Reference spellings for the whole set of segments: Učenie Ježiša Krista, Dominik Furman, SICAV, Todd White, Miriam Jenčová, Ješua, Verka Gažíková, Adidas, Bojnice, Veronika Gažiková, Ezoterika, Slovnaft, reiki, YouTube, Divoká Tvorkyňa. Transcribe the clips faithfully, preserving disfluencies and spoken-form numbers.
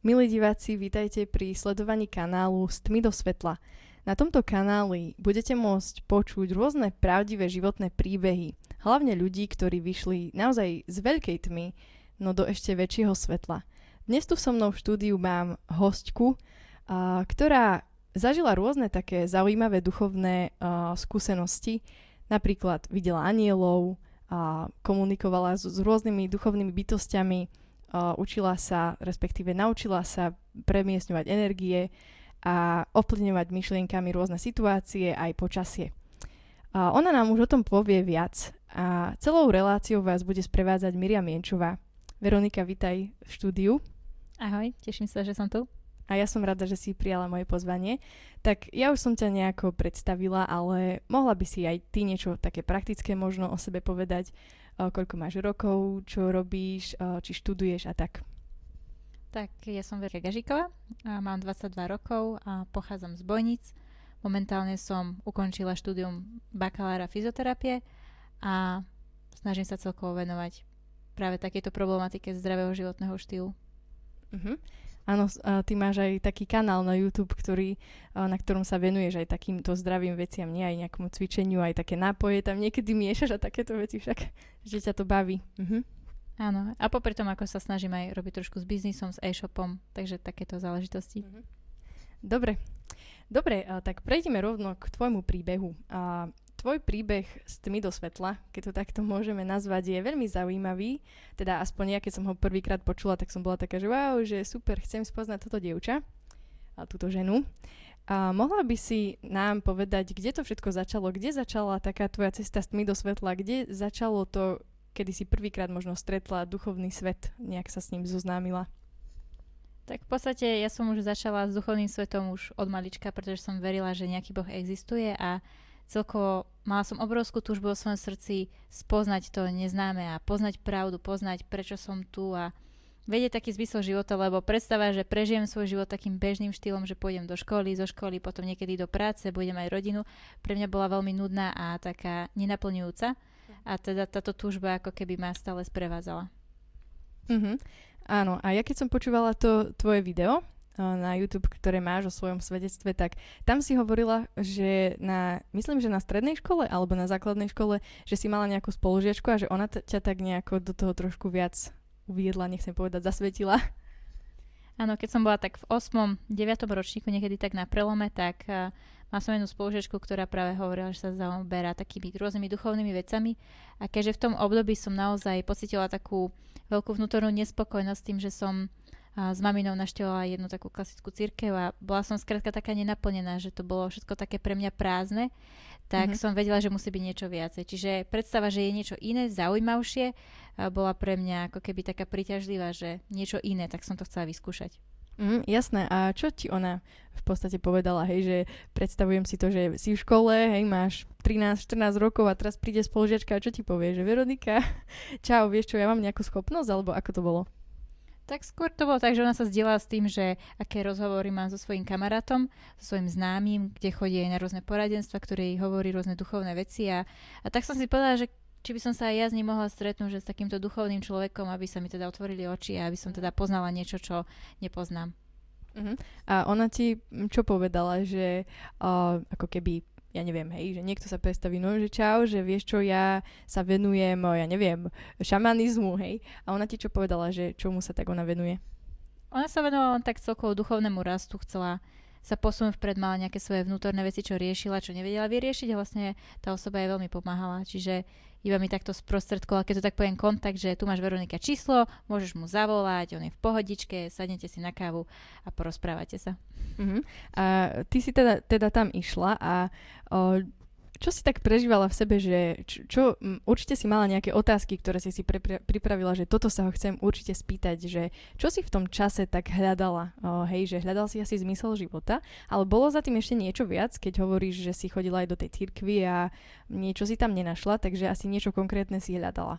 Milí diváci, vítajte pri sledovaní kanálu Z tmy do svetla. Na tomto kanáli budete môcť počuť rôzne pravdivé životné príbehy, hlavne ľudí, ktorí vyšli naozaj z veľkej tmy, no do ešte väčšieho svetla. Dnes tu so mnou v štúdiu mám hostku, a, ktorá zažila rôzne také zaujímavé duchovné a, skúsenosti, napríklad videla anielov, a komunikovala s, s rôznymi duchovnými bytostiami, Uh, učila sa, respektíve naučila sa premiestňovať energie a ovplyvňovať myšlienkami rôzne situácie aj počasie. Uh, ona nám už o tom povie viac a celou reláciou vás bude sprevádzať Miriam Jenčová. Veronika, vitaj v štúdiu. Ahoj, teším sa, že som tu. A ja som rada, že si prijala moje pozvanie. Tak ja už som ťa nejako predstavila, ale mohla by si aj ty niečo také praktické možno o sebe povedať, koľko máš rokov, čo robíš, či študuješ a tak. Tak, ja som Verka Gažíková, mám dvadsaťdva rokov a pochádzam z Bojnic. Momentálne som ukončila štúdium bakalára fyzioterapie a snažím sa celkovo venovať práve takéto problematike zdravého životného štýlu. Uh-huh. Áno, ty máš aj taký kanál na YouTube, ktorý, na ktorom sa venuješ aj takýmto zdravým veciam, nie aj nejakomu cvičeniu, aj také nápoje tam niekedy miešaš a takéto veci, však že ťa to baví. Uh-huh. Áno, a popri tom, ako sa snažím aj robiť trošku s biznisom, s e-shopom, takže takéto záležitosti. Uh-huh. Dobre, Dobre tak prejdeme rovno k tvojmu príbehu. A tvoj príbeh z tmy do svetla, keď to takto môžeme nazvať, je veľmi zaujímavý. Teda aspoň ja, keď som ho prvýkrát počula, tak som bola taká, že wow, že super, chcem spoznať toto dievča, a túto ženu. A mohla by si nám povedať, kde to všetko začalo? Kde začala taká tvoja cesta z tmy do svetla? Kde začalo to, kedy si prvýkrát možno stretla duchovný svet? Nejak sa s ním zoznámila? Tak v podstate ja som už začala s duchovným svetom už od malička, pretože som verila, že nejaký Boh existuje a celkovo mala som obrovskú túžbu vo svojom srdci spoznať to neznáme a poznať pravdu, poznať, prečo som tu a vedieť taký zmysel života, lebo predstava, že prežijem svoj život takým bežným štýlom, že pôjdem do školy, zo školy, potom niekedy do práce, budem aj rodinu, pre mňa bola veľmi nudná a taká nenaplňujúca a teda táto túžba ako keby ma stále sprevádzala. Mm-hmm. Áno, a ja keď som počúvala to tvoje video na YouTube, ktoré máš o svojom svedectve, tak tam si hovorila, že na, myslím, že na strednej škole alebo na základnej škole, že si mala nejakú spolužiačku a že ona t- ťa tak nejako do toho trošku viac uviedla, nechcem povedať, zasvetila. Áno, keď som bola tak v ôsmom deviatom ročníku, niekedy tak na prelome, tak uh, mal som jednu spolužiačku, ktorá práve hovorila, že sa zaoberá takými rôznymi duchovnými vecami a keďže v tom období som naozaj pocítila takú veľkú vnútornú nespokojnosť tým, že som a s maminou navštívila jednu takú klasickú cirkev a bola som skrátka taká nenaplnená, že to bolo všetko také pre mňa prázdne, tak mm-hmm. som vedela, že musí byť niečo viacej. Čiže predstava, že je niečo iné, zaujímavšie, bola pre mňa ako keby taká príťažlivá, že niečo iné, tak som to chcela vyskúšať. Mm, jasné. A čo ti ona v podstate povedala, hej, že predstavujem si to, že si v škole, hej, máš trinásť štrnásť rokov a teraz príde spolužiačka a čo ti povie, že Veronika, čau, vieš čo, ja mám nejakú schopnosť, alebo ako to bolo? Tak skôr to bolo tak, že ona sa zdieľala s tým, že aké rozhovory mám so svojím kamarátom, so svojím známym, kde chodí aj na rôzne poradenstva, ktoré jej hovorí rôzne duchovné veci. A, a tak som si povedala, že či by som sa aj ja s ním mohla stretnúť, že s takýmto duchovným človekom, aby sa mi teda otvorili oči a aby som teda poznala niečo, čo nepoznám. Uh-huh. A ona ti čo povedala, že uh, ako keby, ja neviem, hej, že niekto sa predstaví, no že čau, že vieš čo, ja sa venujem, ja neviem, šamanizmu, hej. A ona ti čo povedala, že čomu sa tak ona venuje? Ona sa venovala tak celkovo duchovnému rastu, chcela sa posunúť vpred, mala nejaké svoje vnútorné veci, čo riešila, čo nevedela vyriešiť a vlastne tá osoba jej veľmi pomáhala, čiže iba mi takto sprostredkovala, keď to tak poviem, kontakt, že tu máš Veronika číslo, môžeš mu zavolať, on je v pohodičke, sadnete si na kávu a porozprávate sa. Uh-huh. A ty si teda, teda tam išla a o, čo si tak prežívala v sebe, že čo, čo m, určite si mala nejaké otázky, ktoré si si pre, pripravila, že toto sa ho chcem určite spýtať, že čo si v tom čase tak hľadala? O, hej, že hľadal si asi zmysel života, ale bolo za tým ešte niečo viac, keď hovoríš, že si chodila aj do tej cirkvi a niečo si tam nenašla, takže asi niečo konkrétne si hľadala.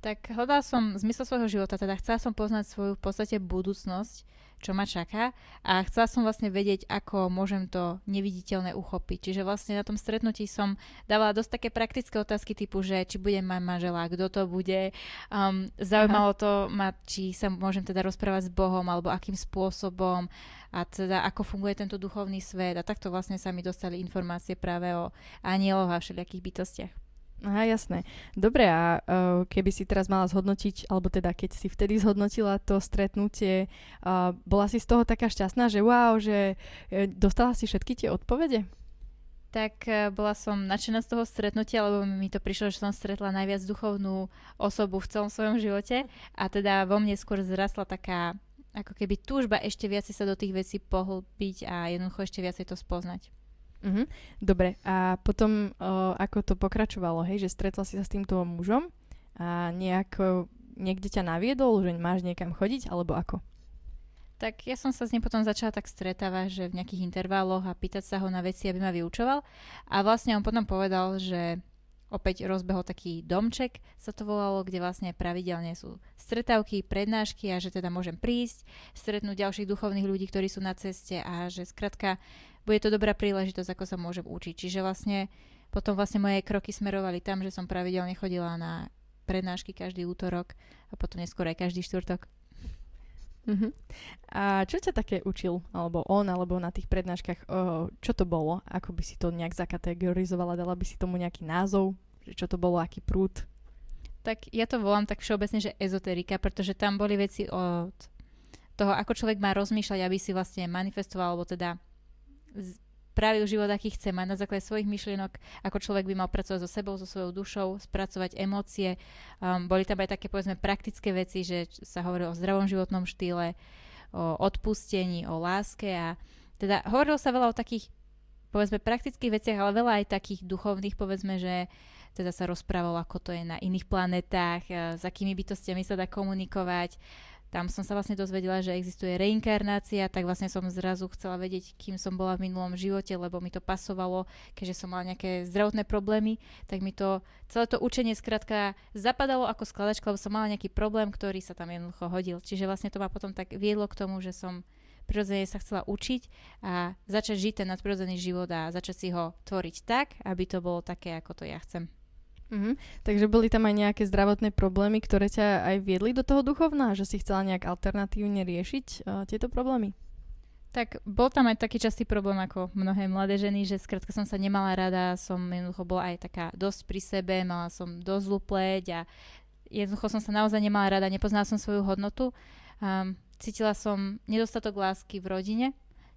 Tak hľadala som zmysel svojho života, teda chcela som poznať svoju v podstate budúcnosť, čo ma čaká, a chcela som vlastne vedieť, ako môžem to neviditeľné uchopiť. Čiže vlastne na tom stretnutí som dávala dosť také praktické otázky typu, že či budem mať manžela, kto to bude. Um, zaujímalo Aha. to ma, či sa môžem teda rozprávať s Bohom, alebo akým spôsobom, a teda ako funguje tento duchovný svet. A takto vlastne sa mi dostali informácie práve o anieloch a všelijakých bytostiach. Aha, jasné. Dobre, a uh, keby si teraz mala zhodnotiť, alebo teda keď si vtedy zhodnotila to stretnutie, uh, bola si z toho taká šťastná, že wow, že uh, dostala si všetky tie odpovede? Tak uh, bola som nadšená z toho stretnutia, lebo mi to prišlo, že som stretla najviac duchovnú osobu v celom svojom živote, a teda vo mne skôr zrastla taká ako keby túžba ešte viac sa do tých vecí pohlbiť a jednoducho ešte viac to spoznať. Mhm. Dobre, a potom o, ako to pokračovalo, hej, že stretla si sa s týmto mužom a nejako niekde ťa naviedol, že máš niekam chodiť, alebo ako? Tak ja som sa s ním potom začala tak stretávať, že v nejakých intervaloch, a pýtať sa ho na veci, aby ma vyučoval, a vlastne on potom povedal, že opäť rozbehol taký domček, sa to volalo, kde vlastne pravidelne sú stretávky, prednášky, a že teda môžem prísť, stretnúť ďalších duchovných ľudí, ktorí sú na ceste, a že skrátka bude to dobrá príležitosť, ako sa môžem učiť. Čiže vlastne potom vlastne moje kroky smerovali tam, že som pravidelne chodila na prednášky každý útorok a potom neskôr aj každý štvrtok. Uh-huh. A čo ťa také učil? Alebo on, alebo na tých prednáškach, oh, čo to bolo? Ako by si to nejak zakategorizovala? Dala by si tomu nejaký názov? Čo to bolo? Aký prúd? Tak ja to volám tak všeobecne, že ezoterika, pretože tam boli veci od toho, ako človek má rozmýšľať, aby si vlastne manifestoval, alebo teda pravý život, aký chce mať na základe svojich myšlienok, ako človek by mal pracovať so sebou, so svojou dušou, spracovať emócie. Um, boli tam aj také, povedzme, praktické veci, že sa hovorilo o zdravom životnom štýle, o odpustení, o láske, a teda hovorilo sa veľa o takých, povedzme, praktických veciach, ale veľa aj takých duchovných, povedzme, že teda sa rozprávalo, ako to je na iných planetách, s akými bytostiami sa dá komunikovať. Tam som sa vlastne dozvedela, že existuje reinkarnácia, tak vlastne som zrazu chcela vedieť, kým som bola v minulom živote, lebo mi to pasovalo, keďže som mala nejaké zdravotné problémy, tak mi to celé to učenie skrátka zapadalo ako skladačka, lebo som mala nejaký problém, ktorý sa tam jednoducho hodil. Čiže vlastne to ma potom tak viedlo k tomu, že som prirodzene sa chcela učiť a začať žiť ten nadprirodzený život a začať si ho tvoriť tak, aby to bolo také, ako to ja chcem. Mm-hmm. Takže boli tam aj nejaké zdravotné problémy, ktoré ťa aj viedli do toho duchovná, že si chcela nejak alternatívne riešiť uh, tieto problémy? Tak bol tam aj taký častý problém ako mnohé mladé ženy, že skrátka som sa nemala rada, som jednoducho bola aj taká dosť pri sebe, mala som dosť zlú pleť a jednoducho som sa naozaj nemala rada, nepoznala som svoju hodnotu. Um, cítila som nedostatok lásky v rodine.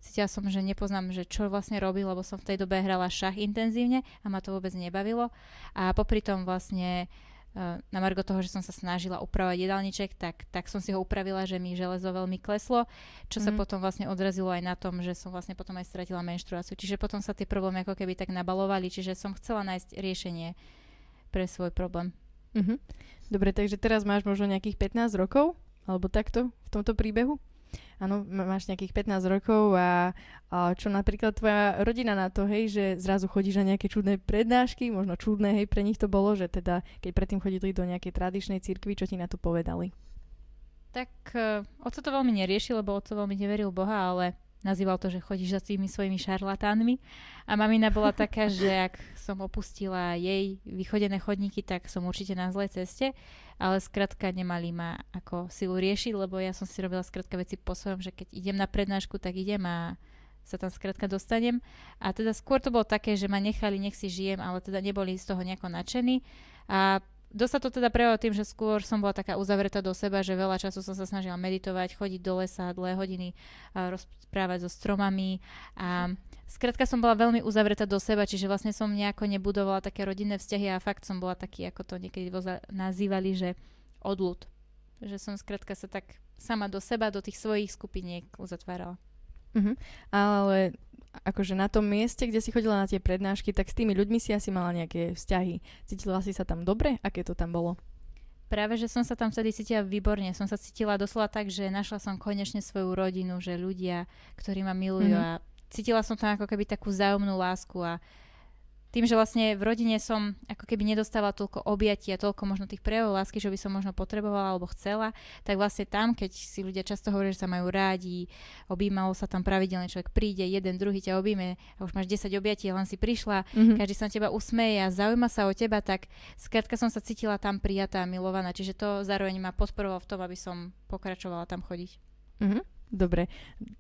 Cítila som, že nepoznám, že čo vlastne robí, lebo som v tej dobe hrala šach intenzívne a ma to vôbec nebavilo. A popri tom vlastne na margo toho, že som sa snažila upravať jedálniček, tak, tak som si ho upravila, že mi železo veľmi kleslo, čo mm. sa potom vlastne odrazilo aj na tom, že som vlastne potom aj stratila menštruáciu. Čiže potom sa tie problémy ako keby tak nabalovali, čiže som chcela nájsť riešenie pre svoj problém. Mm-hmm. Dobre, takže teraz máš možno nejakých pätnásť rokov, alebo takto v tomto príbehu? Áno, máš nejakých pätnásť rokov a, a čo napríklad tvoja rodina na to, hej, že zrazu chodíš na nejaké čudné prednášky, možno čudné, hej, pre nich to bolo, že teda keď predtým chodili do nejakej tradičnej cirkvi, čo ti na to povedali? Tak uh, oco to veľmi neriešil, lebo oco veľmi neveril Boha, ale nazýval to, že chodíš za tými svojimi šarlatánmi, a mamina bola taká, že ak som opustila jej vychodené chodníky, tak som určite na zlej ceste. Ale skrátka nemali ma ako silu riešiť, lebo ja som si robila skrátka veci po svojom, že keď idem na prednášku, tak idem a sa tam skrátka dostanem. A teda skôr to bolo také, že ma nechali, nech si žijem, ale teda neboli z toho nejako nadšení. A dosť sa to teda prejavilo tým, že skôr som bola taká uzavretá do seba, že veľa času som sa snažila meditovať, chodiť do lesa dlhé hodiny, rozprávať so stromami. A skrátka som bola veľmi uzavretá do seba, čiže vlastne som nejako nebudovala také rodinné vzťahy a fakt som bola taký, ako to niekedy nazývali, že odľud. Že som skrátka sa tak sama do seba, do tých svojich skupiniek uzatvárala. Mhm. Ale akože na tom mieste, kde si chodila na tie prednášky, tak s tými ľuďmi si asi mala nejaké vzťahy. Cítila si sa tam dobre? Aké to tam bolo? Práve, že som sa tam vtedy cítila výborne. Som sa cítila doslova tak, že našla som konečne svoju rodinu, že ľudia, ktorí ma milujú, mhm. a cítila som tam ako keby takú vzájomnú lásku a tým, že vlastne v rodine som ako keby nedostala toľko objatia, toľko možno tých prejavov lásky, že by som možno potrebovala alebo chcela, tak vlastne tam, keď si ľudia často hovoria, že sa majú rádi, objímalo sa tam pravidelne, človek príde, jeden, druhý ťa objíme a už máš desať objatí, len si prišla, mm-hmm. každý sa na teba usmeje a zaujíma sa o teba, tak skrátka som sa cítila tam prijatá a milovaná, čiže to zároveň ma podporovalo v tom, aby som pokračovala tam chodiť. Mhm. Dobre,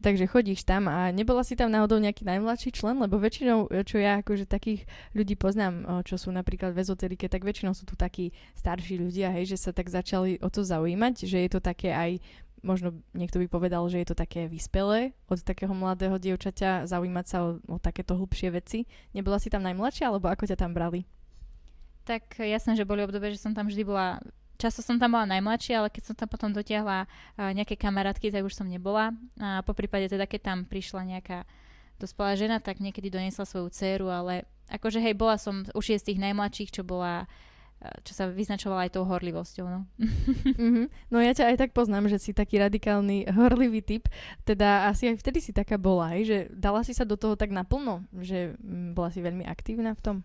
takže chodíš tam a nebola si tam náhodou nejaký najmladší člen, lebo väčšinou, čo ja akože takých ľudí poznám, čo sú napríklad v ezoterike, tak väčšinou sú tu takí starší ľudia, hej, že sa tak začali o to zaujímať, že je to také aj, možno niekto by povedal, že je to také vyspelé od takého mladého dievčaťa zaujímať sa o, o takéto hlbšie veci. Nebola si tam najmladšia, alebo ako ťa tam brali? Tak jasné, že boli obdobie, že som tam vždy bola... Často som tam bola najmladšia, ale keď som tam potom dotiahla uh, nejaké kamarátky, tak už som nebola. A poprípade teda, keď tam prišla nejaká dospelá žena, tak niekedy doniesla svoju dcéru, ale akože hej, bola som už je z tých najmladších, čo bola, čo sa vyznačovala aj tou horlivosťou. No. Mm-hmm. No ja ťa aj tak poznám, že si taký radikálny, horlivý typ. Teda asi aj vtedy si taká bola, hej, že dala si sa do toho tak naplno, že bola si veľmi aktívna v tom.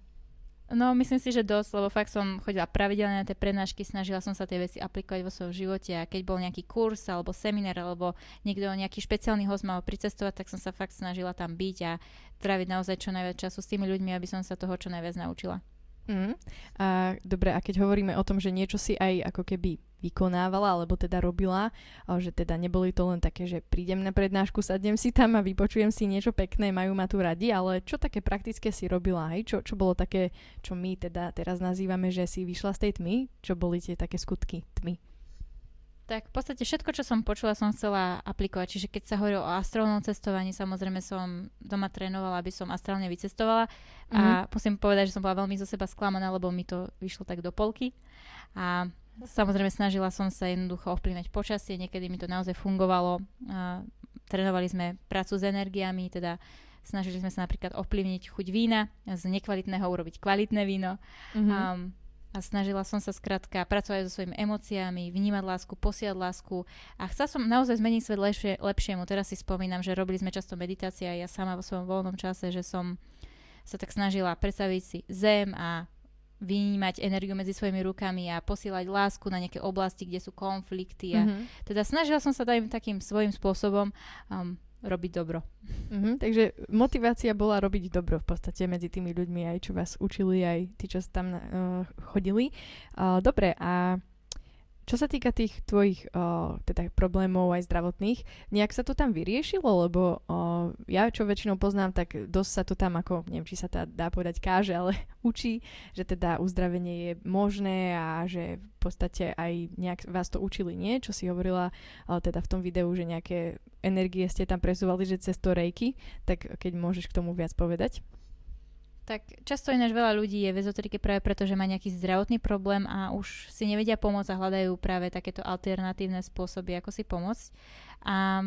No, myslím si, že dosť, lebo fakt som chodila pravidelne na tie prednášky, snažila som sa tie veci aplikovať vo svojom živote a keď bol nejaký kurz alebo seminár alebo niekto nejaký špeciálny host mal pricestovať, tak som sa fakt snažila tam byť a tráviť naozaj čo najviac času s tými ľuďmi, aby som sa toho čo najviac naučila. Mm. A, dobre, a keď hovoríme o tom, že niečo si aj ako keby vykonávala, alebo teda robila, že teda neboli to len také, že prídem na prednášku, sadnem si tam a vypočujem si niečo pekné, majú ma tu radi, ale čo také praktické si robila, hej? Čo, čo bolo také, čo my teda teraz nazývame, že si vyšla z tej tmy, čo boli tie také skutky tmy? Tak v podstate všetko, čo som počula, som chcela aplikovať. Čiže keď sa hovorilo o astrálnom cestovaní, samozrejme som doma trénovala, aby som astrálne vycestovala. Mm-hmm. A musím povedať, že som bola veľmi zo seba sklamaná, lebo mi to vyšlo tak do polky. A samozrejme snažila som sa jednoducho ovplyvňovať počasie, niekedy mi to naozaj fungovalo. A trénovali sme prácu s energiami, teda snažili sme sa napríklad ovplyvniť chuť vína, z nekvalitného urobiť kvalitné víno. Mm-hmm. Um, A snažila som sa skrátka pracovať so svojimi emóciami, vnímať lásku, posiať lásku a chcela som naozaj zmeniť svet lepšie, lepšiemu. Teraz si spomínam, že robili sme často meditácie a ja sama vo svojom voľnom čase, že som sa tak snažila predstaviť si zem a vynímať energiu medzi svojimi rukami a posielať lásku na nejaké oblasti, kde sú konflikty. A mm-hmm. Teda snažila som sa dať takým svojím spôsobom um, robiť dobro. Mm-hmm, takže motivácia bola robiť dobro v podstate medzi tými ľuďmi, aj čo vás učili, aj tí, čo tam uh, chodili. Uh, dobre, a čo sa týka tých tvojich uh, teda problémov aj zdravotných, nejak sa to tam vyriešilo? Lebo uh, ja, čo väčšinou poznám, tak dosť sa to tam ako, neviem, či sa tá dá povedať káže, ale učí, že teda uzdravenie je možné a že v podstate aj nejak vás to učili, nie? Čo si hovorila uh, teda v tom videu, že nejaké energie ste tam presúvali, že cez to reiki, tak keď môžeš k tomu viac povedať. Tak často ináč veľa ľudí je v ezoterike práve preto, že má nejaký zdravotný problém a už si nevedia pomôcť a hľadajú práve takéto alternatívne spôsoby, ako si pomôcť. A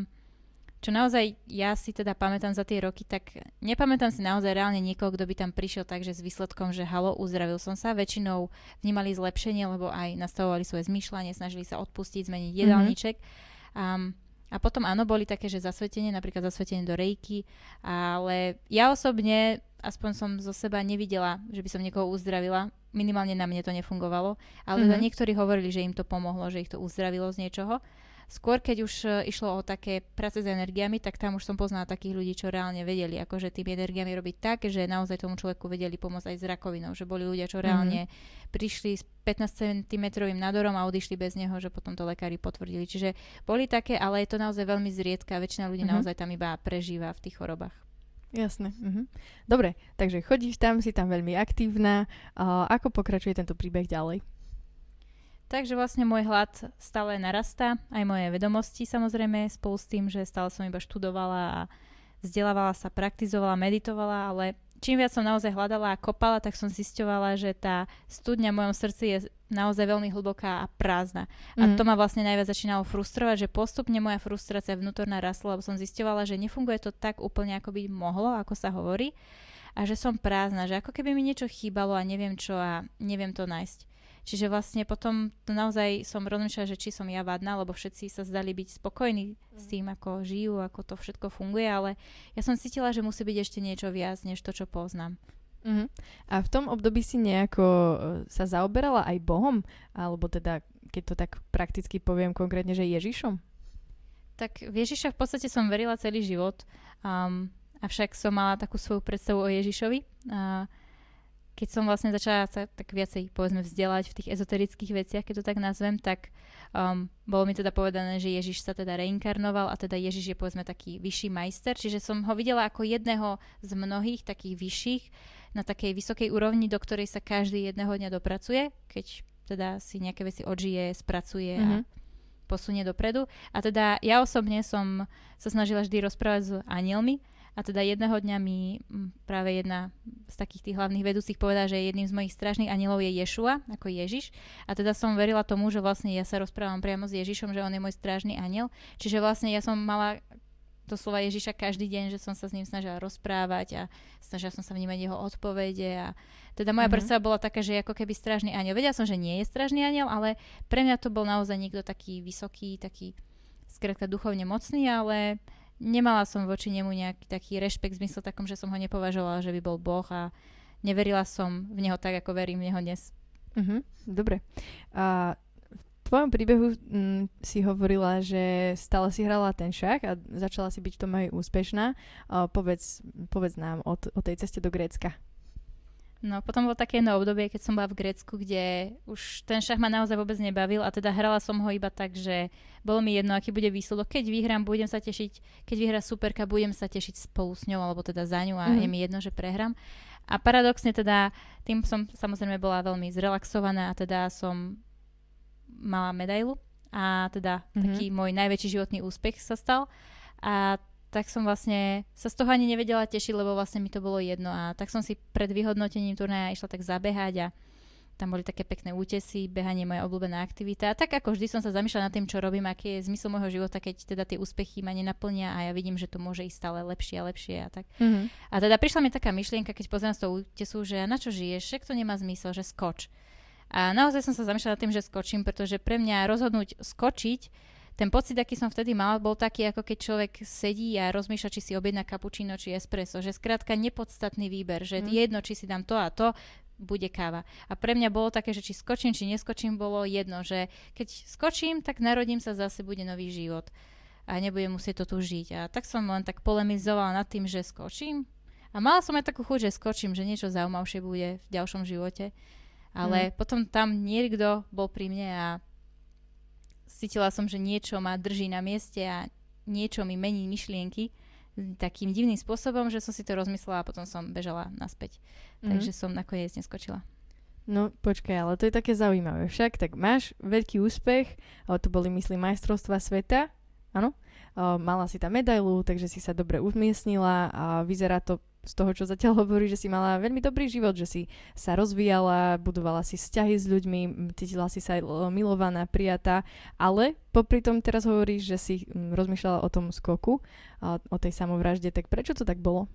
čo naozaj ja si teda pamätám za tie roky, tak nepamätám si naozaj reálne niekoho, kto by tam prišiel takže s výsledkom, že halo, uzdravil som sa. Väčšinou vnímali zlepšenie, lebo aj nastavovali svoje zmýšľanie, snažili sa odpustiť, zmeniť jedálniček. Mm-hmm. Um, A potom áno, boli také, že zasvetenie, napríklad zasvetenie do reiki, ale ja osobne, aspoň som zo seba nevidela, že by som niekoho uzdravila. Minimálne na mne to nefungovalo, ale mm-hmm. teda niektorí hovorili, že im to pomohlo, že ich to uzdravilo z niečoho. Skôr, keď už išlo o také práce s energiami, tak tam už som poznala takých ľudí, čo reálne vedeli, akože tými energiami robiť tak, že naozaj tomu človeku vedeli pomôcť aj s rakovinou, že boli ľudia, čo reálne mm-hmm. prišli s pätnásť centimetrovým nádorom a odišli bez neho, že potom to lekári potvrdili. Čiže boli také, ale je to naozaj veľmi zriedka, väčšina ľudí mm-hmm. naozaj tam iba prežíva v tých chorobách. Jasné. Mhm. Dobre, takže chodíš tam, si tam veľmi aktívna. Uh, ako pokračuje tento príbeh ďalej? Takže vlastne môj hlad stále narastá, aj moje vedomosti samozrejme, spolu s tým, že stále som iba študovala a vzdelávala sa, praktizovala, meditovala, ale čím viac som naozaj hľadala a kopala, tak som zisťovala, že tá studňa v mojom srdci je naozaj veľmi hlboká a prázdna. A mm. to ma vlastne najviac začínalo frustrovať, že postupne moja frustrácia vnútorná rastla, lebo som zisťovala, že nefunguje to tak úplne, ako by mohlo, ako sa hovorí, a že som prázdna, že ako keby mi niečo chýbalo a neviem čo a neviem to nájsť. Čiže vlastne potom to naozaj som rozmýšľala, že či som ja vadná, lebo všetci sa zdali byť spokojní mm. s tým, ako žijú, ako to všetko funguje, ale ja som cítila, že musí byť ešte niečo viac, než to, čo poznám. Uh-huh. A v tom období si nejako sa zaoberala aj Bohom? Alebo teda, keď to tak prakticky poviem konkrétne, že Ježišom? Tak v Ježiša v podstate som verila celý život. Um, avšak som mala takú svoju predstavu o Ježišovi. A keď som vlastne začala sa tak viacej, povedzme, vzdelať v tých ezoterických veciach, keď to tak nazvem, tak um, bolo mi teda povedané, že Ježiš sa teda reinkarnoval a teda Ježiš je, povedzme, taký vyšší majster. Čiže som ho videla ako jedného z mnohých takých vyšších, na takej vysokej úrovni, do ktorej sa každý jedného dňa dopracuje, keď teda si nejaké veci odžije, spracuje mm-hmm. a posunie dopredu. A teda ja osobne som sa snažila vždy rozprávať s anielmi. A teda jedného dňa mi práve jedna z takých tých hlavných vedúcich povedala, že jedným z mojich strážnych anielov je Ješua, ako Ježiš. A teda som verila tomu, že vlastne ja sa rozprávam priamo s Ježišom, že on je môj strážny aniel. Čiže vlastne ja som mala doslova Ježiša každý deň, že som sa s ním snažila rozprávať a snažila som sa vnímať jeho odpovede. A teda moja mhm. predstava bola taká, že ako keby strážny aniel. Vedela som, že nie je strážny aniel, ale pre mňa to bol naozaj niekto taký vysoký, taký skrátka duchovne mocný, ale nemala som voči nemu nejaký taký rešpekt v zmysle takom, že som ho nepovažovala, že by bol Boh a neverila som v neho tak, ako verím v neho dnes. Uh-huh, dobre. A v tvojom príbehu m, si hovorila, že stále si hrala ten šach a začala si byť v tom aj úspešná. A povedz, povedz nám o, t- o tej ceste do Grécka. No, potom bolo také jedno obdobie, keď som bola v Grécku, kde už ten šach ma naozaj vôbec nebavil a teda hrala som ho iba tak, že bolo mi jedno, aký bude výsledok. Keď vyhrám, budem sa tešiť. Keď vyhrá superka, budem sa tešiť spolu s ňou, alebo teda za ňu a mm. je mi jedno, že prehrám. A paradoxne teda, tým som samozrejme bola veľmi zrelaxovaná a teda som mala medailu a teda mm-hmm. taký môj najväčší životný úspech sa stal. A tak som vlastne sa z toho ani nevedela tešiť, lebo vlastne mi to bolo jedno. A tak som si pred vyhodnotením turnaja išla tak zabehať a tam boli také pekné útesy, behanie moja obľúbená aktivita. A tak ako vždy som sa zamýšľala nad tým, čo robím, aký je zmysel môjho života, keď teda tie úspechy ma nenaplnia a ja vidím, že to môže ísť stále lepšie a lepšie a tak. Mm-hmm. A teda prišla mi taká myšlienka, keď pozerám z toho útesu, že na čo žiješ, však to nemá zmysel, že skoč. A naozaj som sa zamýšľala nad tým, že skočím, pretože pre mňa rozhodnúť skočiť, ten pocit, aký som vtedy mal, bol taký, ako keď človek sedí a rozmýšľa, či si objedná kapučino, či espresso. Že skrátka nepodstatný výber, že mm. jedno, či si dám to a to, bude káva. A pre mňa bolo také, že či skočím, či neskočím, bolo jedno, že keď skočím, tak narodím sa, zase bude nový život a nebudem musieť to tu žiť. A tak som len tak polemizovala nad tým, že skočím. A mala som aj takú chuť, že skočím, že niečo zaujímavšie bude v ďalšom živote. Ale mm. potom tam niekto bol pri mne a cítila som, že niečo ma drží na mieste a niečo mi mení myšlienky takým divným spôsobom, že som si to rozmyslela a potom som bežala naspäť. Mm-hmm. Takže som nakoniec neskočila. No počkaj, ale to je také zaujímavé. Však tak máš veľký úspech, to boli, myslím, majstrovstvá sveta, áno? Mala si tam medailu, takže si sa dobre umiestnila a vyzerá to z toho, čo zatiaľ hovorí, že si mala veľmi dobrý život, že si sa rozvíjala, budovala si vzťahy s ľuďmi, cítila si sa milovaná, prijatá, ale popri tom teraz hovoríš, že si rozmýšľala o tom skoku, o tej samovražde, tak prečo to tak bolo?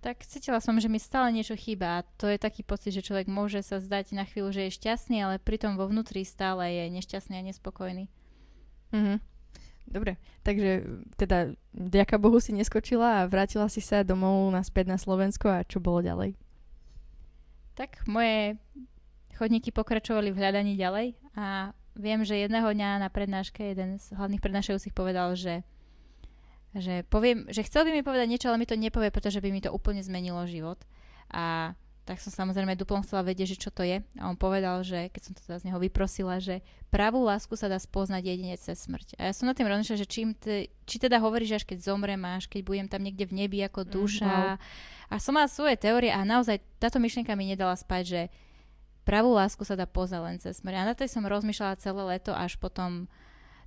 Tak cítila som, že mi stále niečo chýba a to je taký pocit, že človek môže sa zdať na chvíľu, že je šťastný, ale pritom vo vnútri stále je nešťastný a nespokojný. Mhm. Dobre, takže teda vďaka Bohu si neskočila a vrátila si sa domov naspäť na Slovensko a čo bolo ďalej? Tak moje chodníky pokračovali v hľadaní ďalej a viem, že jedného dňa na prednáške jeden z hlavných prednášajúcich povedal, že, že, poviem, že chcel by mi povedať niečo, ale mi to nepovie, pretože by mi to úplne zmenilo život. A tak som samozrejme duplom chcela vedieť, že čo to je. A on povedal, že keď som to teda z neho vyprosila, že pravú lásku sa dá spoznať jedine cez smrť. A ja som nad tým rozmýšľala, že čím te, či teda hovoríš, až keď zomrem, až keď budem tam niekde v nebi ako duša. Mm, wow. A som mala svoje teórie a naozaj táto myšlienka mi nedala spať, že pravú lásku sa dá poznať len cez smrť. A na tej som rozmýšľala celé leto, až potom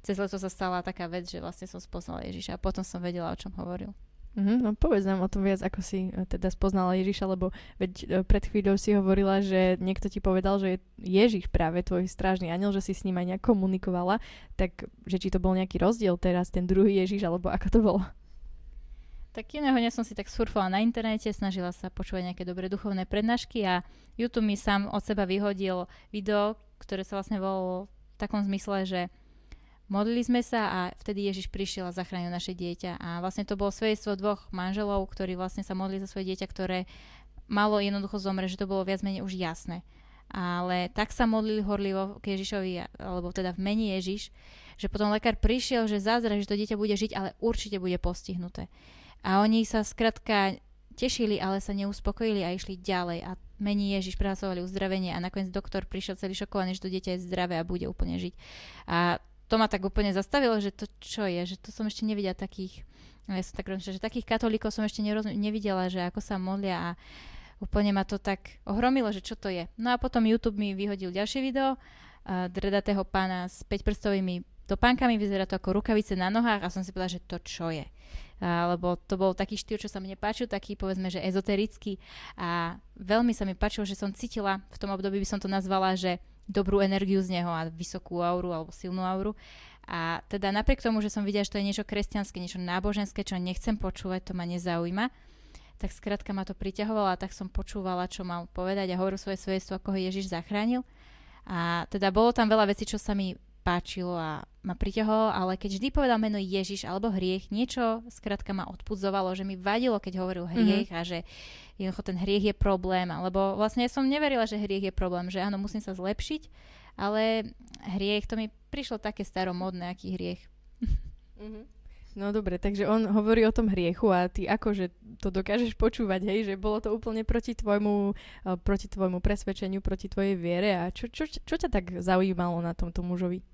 cez leto sa stala taká vec, že vlastne som spoznala Ježiša a potom som vedela, o čom hovoril. Mm-hmm, no povedz nám o tom viac, ako si teda spoznala Ježiša, lebo veď pred chvíľou si hovorila, že niekto ti povedal, že je Ježiš práve tvoj strážny anjel, že si s ním aj nejak komunikovala, tak že či to bol nejaký rozdiel teraz, ten druhý Ježiš, alebo ako to bolo? Tak jedného dňa som si tak surfovala na internete, snažila sa počúvať nejaké dobré duchovné prednášky a YouTube mi sám od seba vyhodil video, ktoré sa vlastne volalo v takom zmysle, že modlili sme sa a vtedy Ježiš prišiel a zachránil naše dieťa. A vlastne to bolo svedectvo dvoch manželov, ktorí vlastne sa modlili za svoje dieťa, ktoré malo jednoducho zomrieť, že to bolo viac menej už jasné. Ale tak sa modlili horlivo k Ježišovi, alebo teda v mene Ježiš, že potom lekár prišiel, že zázrak, že to dieťa bude žiť, ale určite bude postihnuté. A oni sa skrátka tešili, ale sa neuspokojili a išli ďalej. A mení Ježiš prehlasovali uzdravenie a nakoniec doktor prišiel celý šokovaný, že to dieťa je zdravé a bude úplne žiť. A to ma tak úplne zastavilo, že to čo je, že to som ešte nevidela takých, ja som tak rozmýšľala, že takých katolíkov som ešte neroz, nevidela, že ako sa modlia a úplne ma to tak ohromilo, že čo to je. No a potom YouTube mi vyhodil ďalšie video uh, dredatého pána s päťprstovými topánkami, vyzerá to ako rukavice na nohách a som si povedala, že to čo je. Uh, lebo to bol taký štýl, čo sa mne páčil, taký povedzme, že ezoterický a veľmi sa mi páčilo, že som cítila, v tom období by som to nazvala, že dobrú energiu z neho a vysokú auru alebo silnú auru. A teda napriek tomu, že som videla, že to je niečo kresťanské, niečo náboženské, čo nechcem počúvať, to ma nezaujíma, tak skrátka ma to priťahovalo a tak som počúvala, čo mal povedať a hovoril svoje svedectvo, ako ho Ježiš zachránil. A teda bolo tam veľa vecí, čo sa mi páčilo a ma priťahovalo, ale keď vždy povedal meno Ježiš alebo hriech, niečo skrátka ma odpudzovalo, že mi vadilo, keď hovoril hriech mm-hmm. a že jednoducho ten hriech je problém, alebo vlastne ja som neverila, že hriech je problém, že áno, musím sa zlepšiť, ale hriech, to mi prišlo také staromodné, aký hriech. Mhm. No dobre, takže on hovorí o tom hriechu a ty akože to dokážeš počúvať, hej, že bolo to úplne proti tvojmu, proti tvojmu presvedčeniu, proti tvojej viere a čo, čo, čo ťa tak zaujímalo na tomto mužovi?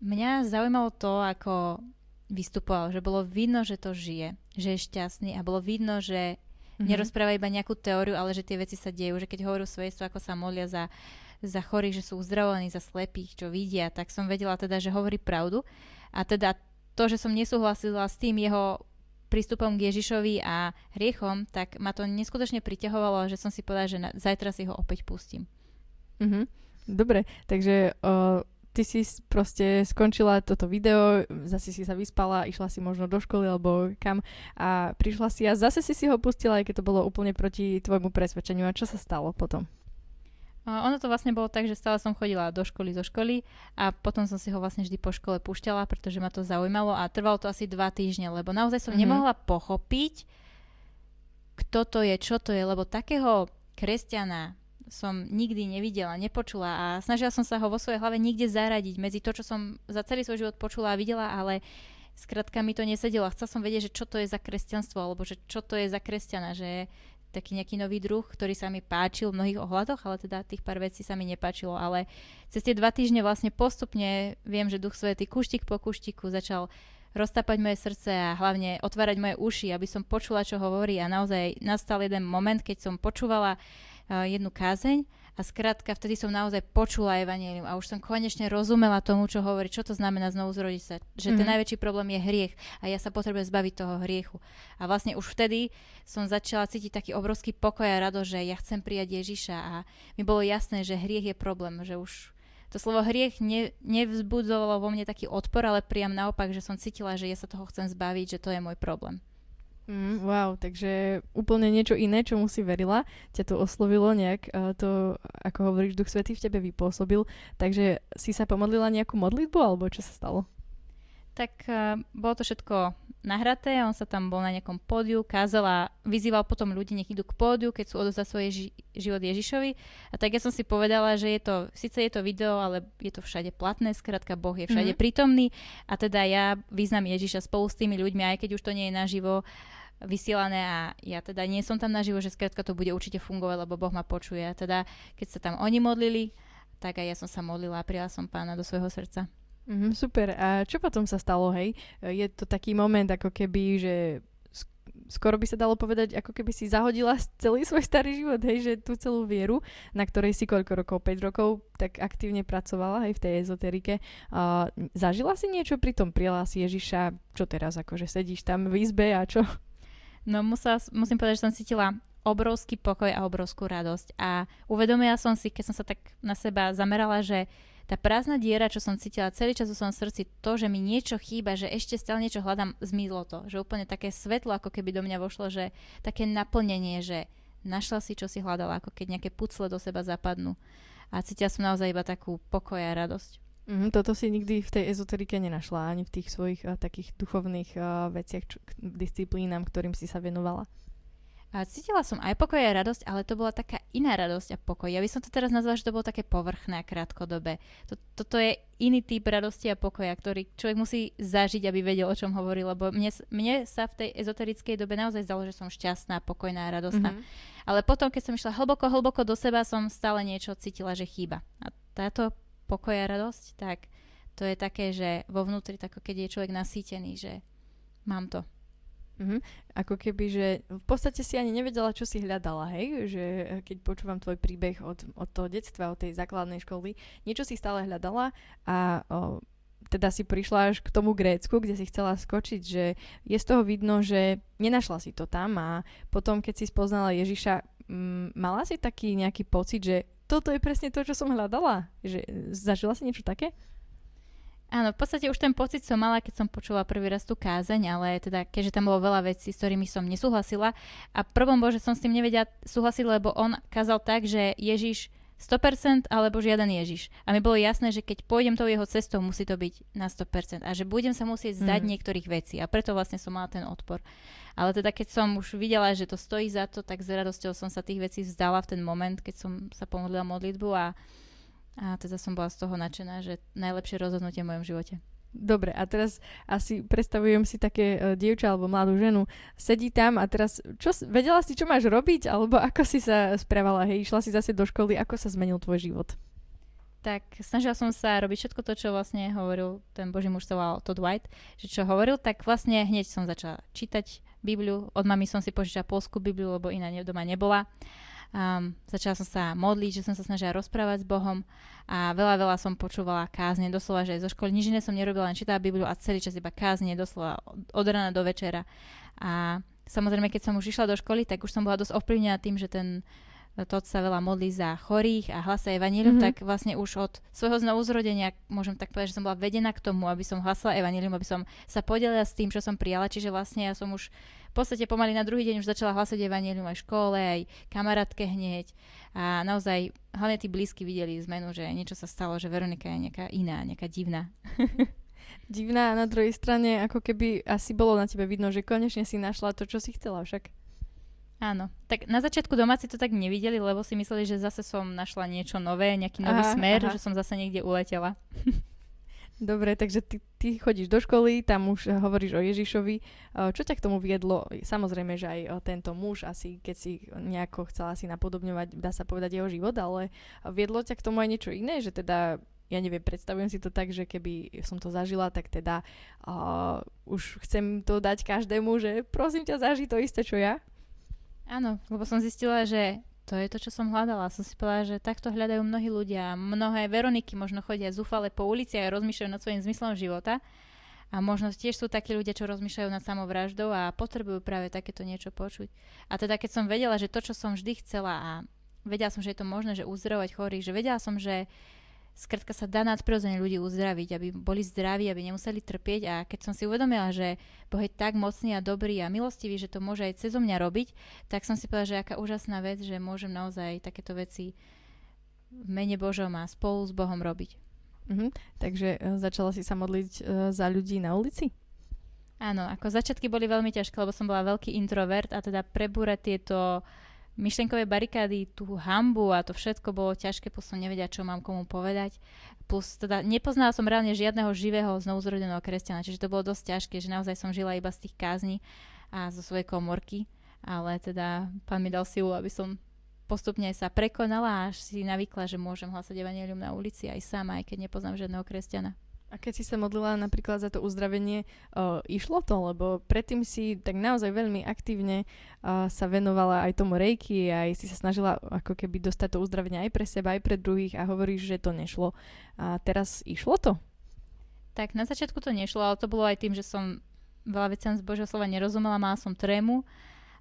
Mňa zaujímalo to, ako vystupoval, že bolo vidno, že to žije, že je šťastný a bolo vidno, že mm-hmm. nerozpráva iba nejakú teóriu, ale že tie veci sa dejú, že keď hovoril svedectvo, ako sa modlia za, za chorých, že sú uzdravovaní, za slepých, čo vidia, tak som vedela teda, že hovorí pravdu a teda to, že som nesúhlasila s tým jeho prístupom k Ježišovi a hriechom, tak ma to neskutočne priťahovalo, že som si povedala, že na, zajtra si ho opäť pustím. Mhm. Dobre, takže uh, ty si proste skončila toto video, zase si sa vyspala, išla si možno do školy alebo kam a prišla si a zase si si ho pustila, aj keď to bolo úplne proti tvojmu presvedčeniu. A čo sa stalo potom? Ono to vlastne bolo tak, že stále som chodila do školy zo školy a potom som si ho vlastne vždy po škole púšťala, pretože ma to zaujímalo a trvalo to asi dva týždne, lebo naozaj som mm-hmm. nemohla pochopiť, kto to je, čo to je, lebo takého kresťana som nikdy nevidela, nepočula a snažila som sa ho vo svojej hlave nikde zaradiť medzi to, čo som za celý svoj život počula a videla, ale skrátka mi to nesedelo. Chcela som vedieť, že čo to je za kresťanstvo, alebo že čo to je za kresťana, že taký nejaký nový druh, ktorý sa mi páčil v mnohých ohľadoch, ale teda tých pár vecí sa mi nepáčilo, ale cez tie dva týždne vlastne postupne viem, že Duch Svätý kuštík po kuštíku začal roztapať moje srdce a hlavne otvárať moje uši, aby som počula, čo hovorí a naozaj nastal jeden moment, keď som počúvala uh, jednu kázeň a skrátka vtedy som naozaj počula evanjelium a už som konečne rozumela tomu, čo hovorí, čo to znamená znovu zrodiť sa, že mm-hmm. ten najväčší problém je hriech a ja sa potrebujem zbaviť toho hriechu. A vlastne už vtedy som začala cítiť taký obrovský pokoj a radosť, že ja chcem prijať Ježiša a mi bolo jasné, že hriech je problém, že už to slovo hriech ne, nevzbudzovalo vo mne taký odpor, ale priam naopak, že som cítila, že ja sa toho chcem zbaviť, že to je môj problém. Mm, wow, takže úplne niečo iné, čomu si verila, ťa to oslovilo nejak, to, ako hovoríš, Duch Svätý v tebe vypôsobil, takže si sa pomodlila nejakú modlitbu, alebo čo sa stalo? Tak uh, bolo to všetko nahraté, on sa tam bol na nejakom pódiu, kázal a vyzýval potom ľudí, nech idú k pódiu, keď sú odovzdať svoje ži- život Ježišovi. A tak ja som si povedala, že je to, síce je to video, ale je to všade platné, skrátka Boh je všade mm-hmm. prítomný a teda ja vyznám Ježiša spolu s tými ľuďmi, aj keď už to nie je naživo vysielané a ja teda nie som tam naživo, že skrátka to bude určite fungovať, lebo Boh ma počuje. A teda keď sa tam oni modlili, tak aj ja som sa modlila a prijala som Pána do svojho srdca. Mm, super. A čo potom sa stalo, hej? Je to taký moment, ako keby, že skoro by sa dalo povedať, ako keby si zahodila celý svoj starý život, hej? Že tú celú vieru, na ktorej si koľko rokov, päť rokov, tak aktívne pracovala, hej, v tej ezoterike. A zažila si niečo pri tom? Prijala si Ježiša? Čo teraz, akože sedíš tam v izbe a čo? No musela, musím povedať, že som cítila obrovský pokoj a obrovskú radosť. A uvedomila som si, keď som sa tak na seba zamerala, že tá prázdna diera, čo som cítila celý čas vo svojom srdci, to, že mi niečo chýba, že ešte stále niečo hľadám, zmizlo to. Že úplne také svetlo, ako keby do mňa vošlo, že také naplnenie, že našla si, čo si hľadala, ako keď nejaké pucle do seba zapadnú. A cítila som naozaj iba takú pokoj a radosť. Mm, toto si nikdy v tej ezoterike nenašla, ani v tých svojich uh, takých duchovných uh, veciach, č- disciplínám, ktorým si sa venovala. A cítila som aj pokoj a radosť, ale to bola taká iná radosť a pokoj. Ja by som to teraz nazvala, že to bolo také povrchné a krátkodobé. Toto je iný typ radosti a pokoja, ktorý človek musí zažiť, aby vedel, o čom hovorí, lebo mne, mne sa v tej ezoterickej dobe naozaj zdalo, že som šťastná, pokojná a radostná. Mm-hmm. Ale potom, keď som išla hlboko, hlboko do seba, som stále niečo cítila, že chýba. A táto pokoj a radosť, tak to je také, že vo vnútri, tak keď je človek nasýtený, že mám to. Mm-hmm. Ako keby, že v podstate si ani nevedela, čo si hľadala, hej? Že keď počúvam tvoj príbeh od, od toho detstva, od tej základnej školy, niečo si stále hľadala a o, teda si prišla až k tomu Grécku, kde si chcela skočiť, že je z toho vidno, že nenašla si to tam a potom, keď si spoznala Ježiša, m, mala si taký nejaký pocit, že toto je presne to, čo som hľadala? Že zažila si niečo také? Áno, v podstate už ten pocit som mala, keď som počula prvý raz tú kázeň, ale teda keďže tam bolo veľa vecí, s ktorými som nesúhlasila a prvom bol, že som s tým nevedela súhlasiť, lebo on kázal tak, že Ježiš sto percent alebo žiaden Ježiš. A mi bolo jasné, že keď pôjdem tou jeho cestou, musí to byť na sto percent a že budem sa musieť zdať mm. niektorých vecí a preto vlastne som mala ten odpor. Ale teda keď som už videla, že to stojí za to, tak s radosťou som sa tých vecí vzdala v ten moment, keď som sa pomodlila modlitbu a A teda som bola z toho nadšená, že najlepšie rozhodnutie v mojom živote. Dobre, a teraz asi predstavujem si také e, dievča alebo mladú ženu. Sedí tam a teraz, čo, vedela si, čo máš robiť? Alebo ako si sa správala? Hej, išla si zase do školy. Ako sa zmenil tvoj život? Tak snažila som sa robiť všetko to, čo vlastne hovoril ten Boží muž, to volal Todd White, že čo hovoril, tak vlastne hneď som začala čítať Bibliu. Od mami som si požičala polskú Bibliu, lebo iná doma nebola. Um, začala som sa modliť, že som sa snažila rozprávať s Bohom a veľa, veľa som počúvala kázne, doslova, že zo školy nič iné som nerobila, len čítala Bibliu a celý čas iba kázne, doslova od rána do večera. A samozrejme, keď som už išla do školy, tak už som bola dosť ovplyvnená tým, že ten Todd sa veľa modlí za chorých a hlasa evanílium, mm-hmm. tak vlastne už od svojho znovuzrodenia, môžem tak povedať, že som bola vedená k tomu, aby som hlasala evanílium, aby som sa podelila s tým, čo som prijala, čiže vlastne ja som už v podstate pomaly na druhý deň už začala hlasať evanjelium aj v škole, aj kamarátke hneď. A naozaj, hlavne tí blízky videli zmenu, že niečo sa stalo, že Veronika je nejaká iná, nejaká divná. Divná a na druhej strane, ako keby asi bolo na tebe vidno, že konečne si našla to, čo si chcela však. Áno. Tak na začiatku domáci to tak nevideli, lebo si mysleli, že zase som našla niečo nové, nejaký nový aha, smer, aha. že som zase niekde uletela. Dobre, takže ty, ty chodíš do školy, tam už hovoríš o Ježišovi. Čo ťa k tomu viedlo? Samozrejme, že aj tento muž, asi keď si nejako chcela si napodobňovať, dá sa povedať, jeho život, ale viedlo ťa k tomu aj niečo iné? Že teda, ja neviem, predstavujem si to tak, že keby som to zažila, tak teda uh, už chcem to dať každému, že prosím ťa, zažij to isté, čo ja. Áno, lebo som zistila, že to je to, čo som hľadala. Som si povedala, že takto hľadajú mnohí ľudia. Mnohé Veroniky možno chodia zúfale po ulici a rozmýšľajú nad svojím zmyslom života. A možno tiež sú takí ľudia, čo rozmýšľajú nad samovraždou a potrebujú práve takéto niečo počuť. A teda keď som vedela, že to, čo som vždy chcela a vedela som, že je to možné, že uzdravovať chorých, že vedela som, že skrátka sa dá nadprirodzene ľudí uzdraviť, aby boli zdraví, aby nemuseli trpieť a keď som si uvedomila, že Boh je tak mocný a dobrý a milostivý, že to môže aj cezo mňa robiť, tak som si povedala, že aká úžasná vec, že môžem naozaj takéto veci v mene Božom a spolu s Bohom robiť. Mhm, takže začala si sa modliť e, za ľudí na ulici? Áno, ako začiatky boli veľmi ťažké, lebo som bola veľký introvert a teda prebúrať tieto myšlienkové barikády, tú hanbu a to všetko bolo ťažké, plus som nevedela, čo mám komu povedať. Plus teda nepoznala som reálne žiadneho živého znovuzrodeného kresťana, čiže to bolo dosť ťažké, že naozaj som žila iba z tých kázní a zo svojej komórky, ale teda Pán mi dal silu, aby som postupne sa prekonala a až si navykla, že môžem hlasať evanjelium na ulici aj sama, aj keď nepoznám žiadneho kresťana. A keď si sa modlila napríklad za to uzdravenie, o, išlo to? Lebo predtým si tak naozaj veľmi aktívne o, sa venovala aj tomu reiki, aj si sa snažila ako keby dostať to uzdravenie aj pre seba, aj pre druhých a hovoríš, že to nešlo. A teraz išlo to? Tak na začiatku to nešlo, ale to bolo aj tým, že som veľa veciam z Božieho slova nerozumela, mala som trému,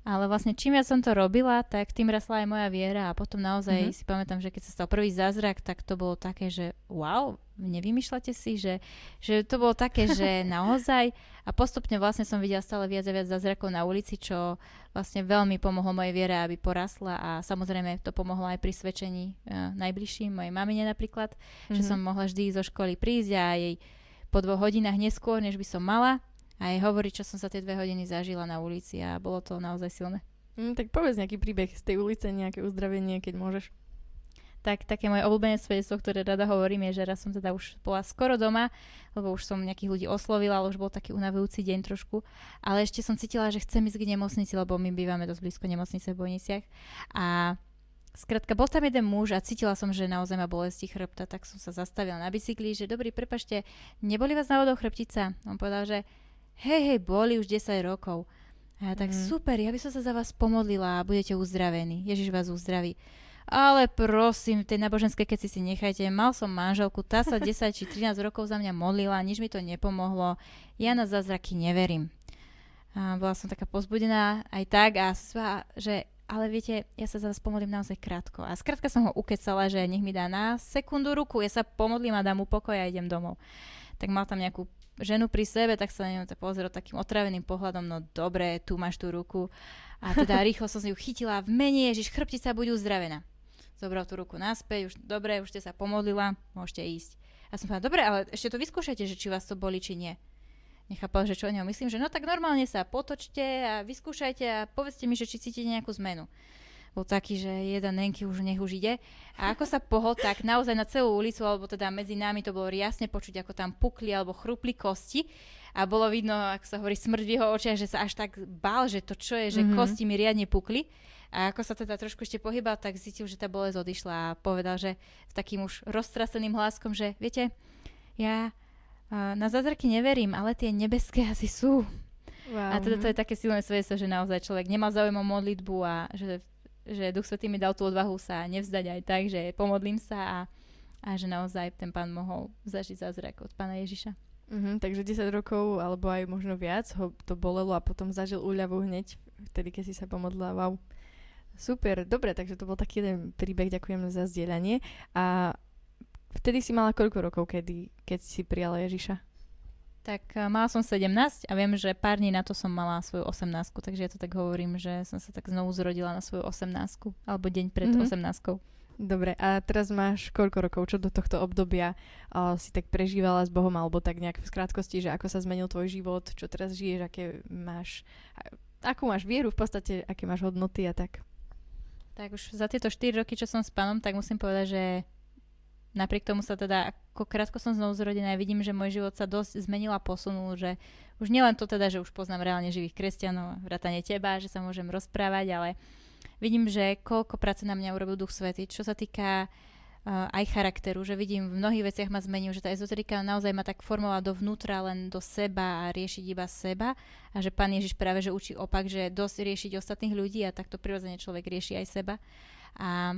ale vlastne čím ja som to robila, tak tým rasla aj moja viera a potom naozaj mm-hmm. si pamätám, že keď sa stal prvý zázrak, tak to bolo také, že wow, nevymýšľate si, že, že to bolo také, že naozaj a postupne vlastne som videla stále viac a viac zázrakov na ulici, čo vlastne veľmi pomohlo mojej viere, aby porasla a samozrejme to pomohlo aj pri svedčení uh, najbližším, mojej mamine napríklad, mm-hmm. že som mohla vždy zo školy prísť a jej po dvoch hodinách neskôr, než by som mala a jej hovoriť, čo som sa tie dve hodiny zažila na ulici a bolo to naozaj silné. Mm, tak povedz nejaký príbeh z tej ulice, nejaké uzdravenie, keď môžeš. Tak také moje obľúbené svedectvo, ktoré rada hovorím, je, že raz som teda už bola skoro doma, lebo už som nejakých ľudí oslovila, ale už bol taký unavujúci deň trošku. Ale ešte som cítila, že chcem ísť k nemocnici, lebo my bývame dosť blízko nemocnice v Bojniciach. A skrátka, bol tam jeden muž a cítila som, že naozaj má bolesti chrbta, tak som sa zastavila na bicykli, že dobrý, prepáčte, neboli vás náhodou chrbtica? On povedal, že hej, hej, boli už desať rokov. A ja tak mm. super, ja by som sa za vás pomodlila a budete uzdravení. Ježiš vás uzdraví. Ale prosím, tej náboženskej keci si nechajte. Mal som manželku, tá sa desať či trinásť rokov za mňa modlila, nič mi to nepomohlo. Ja na zázraky neverím. A bola som taká pozbudená aj tak, a sva, že ale viete, ja sa za vás pomodlím naozaj krátko. A skrátka som ho ukecala, že nech mi dá na sekundu ruku, ja sa pomodlím a dám mu pokoj a idem domov. Tak mal tam nejakú ženu pri sebe, tak sa na ňu pozrel takým otraveným pohľadom, no dobre, tu máš tú ruku. A teda rýchlo som si ju chytila v mene Ježiš, chrbtica buď uzdravená. Zobral tú ruku naspäť, už dobre, už ste sa pomodlila, môžete ísť. A som povedala, dobre, ale ešte to vyskúšajte, že či vás to boli, či nie. Nechápala, že čo o neho myslím, že no tak normálne sa potočte a vyskúšajte a povedzte mi, že či cítite nejakú zmenu. Bol taký, že jeden nenky už nech už ide. A ako sa pohol, tak naozaj na celú ulicu, alebo teda medzi nami to bolo jasne počuť, ako tam pukli alebo chrupli kosti. A bolo vidno, ako sa hovorí, smrť v jeho očiach, že sa až tak bál, že to čo je, že mm-hmm. kosti mi riadne pukli. A ako sa teda trošku ešte pohybal, tak zistil, že tá bolesť odišla a povedal, že s takým už roztraseným hláskom, že viete, ja uh, na zázraky neverím, ale tie nebeské asi sú. Wow. A teda to je také silné svedectvo, že naozaj človek nemal záujem o modlitbu a že, že Duch Svätý mi dal tú odvahu sa nevzdať aj tak, že pomodlím sa a, a že naozaj ten pán mohol zažiť zázrak od pána Ježiša. Uh-huh, takže desať rokov, alebo aj možno viac ho to bolelo a potom zažil úľavu hneď, vtedy keď si sa pomodlila, wow. Super, dobre, takže to bol taký jeden príbeh, ďakujem za zdieľanie. A vtedy si mala koľko rokov, kedy, keď si prijala Ježiša? Tak mala som sedemnásť a viem, že pár dní na to som mala svoju osemnástku, takže ja to tak hovorím, že som sa tak znovu zrodila na svoju osemnástku, alebo deň pred mm-hmm. osemnástkou. Dobre, a teraz máš koľko rokov, čo do tohto obdobia uh, si tak prežívala s Bohom, alebo tak nejak v krátkosti, že ako sa zmenil tvoj život, čo teraz žiješ, aké máš, akú máš vieru v podstate, aké máš hodnoty a tak. Tak už za tieto štyri roky, čo som s pánom, tak musím povedať, že napriek tomu sa teda, ako krátko som znovu zrodená, vidím, že môj život sa dosť zmenil a posunul, že už nielen to teda, že už poznám reálne živých kresťanov, vrátane teba, že sa môžem rozprávať, ale vidím, že koľko práce na mňa urobil Duch Svätý, čo sa týka uh, aj charakteru, že vidím, v mnohých veciach ma zmenil, že tá ezoterika naozaj ma tak formovala dovnútra, len do seba a riešiť iba seba. A že pán Ježiš práve, že učí opak, že dosť riešiť ostatných ľudí a takto prirodzene človek rieši aj seba. A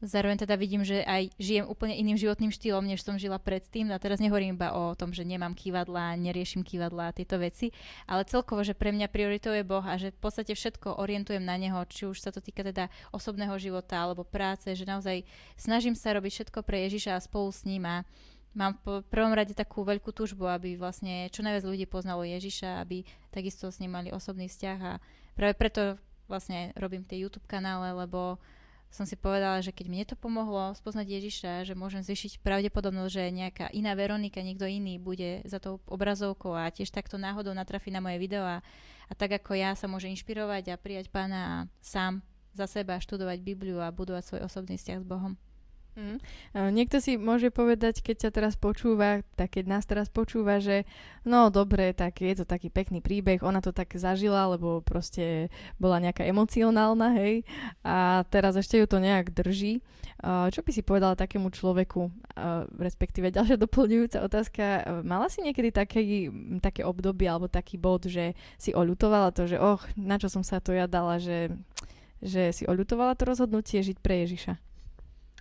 zároveň teda vidím, že aj žijem úplne iným životným štýlom, než som žila predtým. A teraz nehovorím iba o tom, že nemám kývadlá, neriešim kývadlá a tieto veci, ale celkovo, že pre mňa prioritou je Boh a že v podstate všetko orientujem na neho, či už sa to týka teda osobného života alebo práce, že naozaj snažím sa robiť všetko pre Ježiša a spolu s ním. A mám v prvom rade takú veľkú túžbu, aby vlastne čo najviac ľudí poznalo Ježiša, aby takisto s ním mali osobný vzťah a práve preto vlastne robím tie YouTube kanále, lebo som si povedala, že keď mne to pomohlo spoznať Ježiša, že môžem zvýšiť pravdepodobnosť, že nejaká iná Veronika, niekto iný bude za tou obrazovkou a tiež takto náhodou natrafí na moje video a, a tak ako ja sa môže inšpirovať a prijať pána a sám za seba študovať Bibliu a budovať svoj osobný vzťah s Bohom. Mm. Niekto si môže povedať, keď ťa teraz počúva, tak keď nás teraz počúva, že no dobre, tak je to taký pekný príbeh, ona to tak zažila, lebo proste bola nejaká emocionálna, hej, a teraz ešte ju to nejak drží. Čo by si povedala takému človeku? Respektíve ďalšia doplňujúca otázka, mala si niekedy také, také obdobie alebo taký bod, že si oľutovala to, že och, na čo som sa to ja dala, že, že si oľutovala to rozhodnutie žiť pre Ježiša?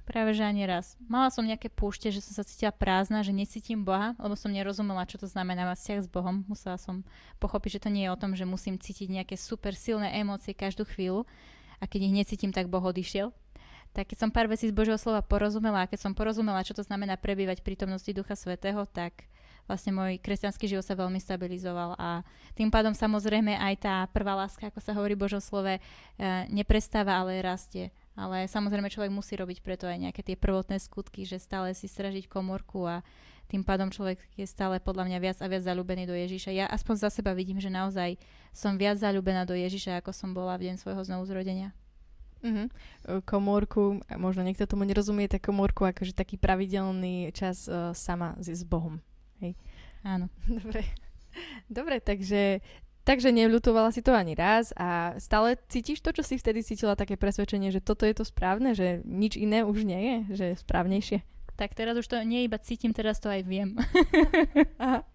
Práve, že ani raz. Mala som nejaké púšte, že som sa cítila prázdna, že necítim Boha, lebo som nerozumela, čo to znamená mať vzťah s Bohom. Musela som pochopiť, že to nie je o tom, že musím cítiť nejaké super silné emócie každú chvíľu a keď ich necítim, tak Boh odišiel. Tak keď som pár vecí z Božieho slova porozumela a keď som porozumela, čo to znamená prebývať v prítomnosti Ducha Svätého, tak vlastne môj kresťanský život sa veľmi stabilizoval a tým pádom samozrejme aj tá prvá láska, ako sa hovorí v Božom slove, neprestáva, ale rastie. Ale samozrejme človek musí robiť preto aj nejaké tie prvotné skutky, že stále si stražiť komórku a tým pádom človek je stále podľa mňa viac a viac zaľúbený do Ježiša. Ja aspoň za seba vidím, že naozaj som viac zaľúbená do Ježiša, ako som bola v deň svojho znovuzrodenia. Uh-huh. Komórku, možno niekto tomu nerozumie, tak komórku akože taký pravidelný čas uh, sama s, s Bohom. Hej. Áno. Dobre. Dobre, takže... Takže neľutovala si to ani raz a stále cítiš to, čo si vtedy cítila, také presvedčenie, že toto je to správne, že nič iné už nie je, že je správnejšie. Tak teraz už to nie iba cítim, teraz to aj viem. Aha,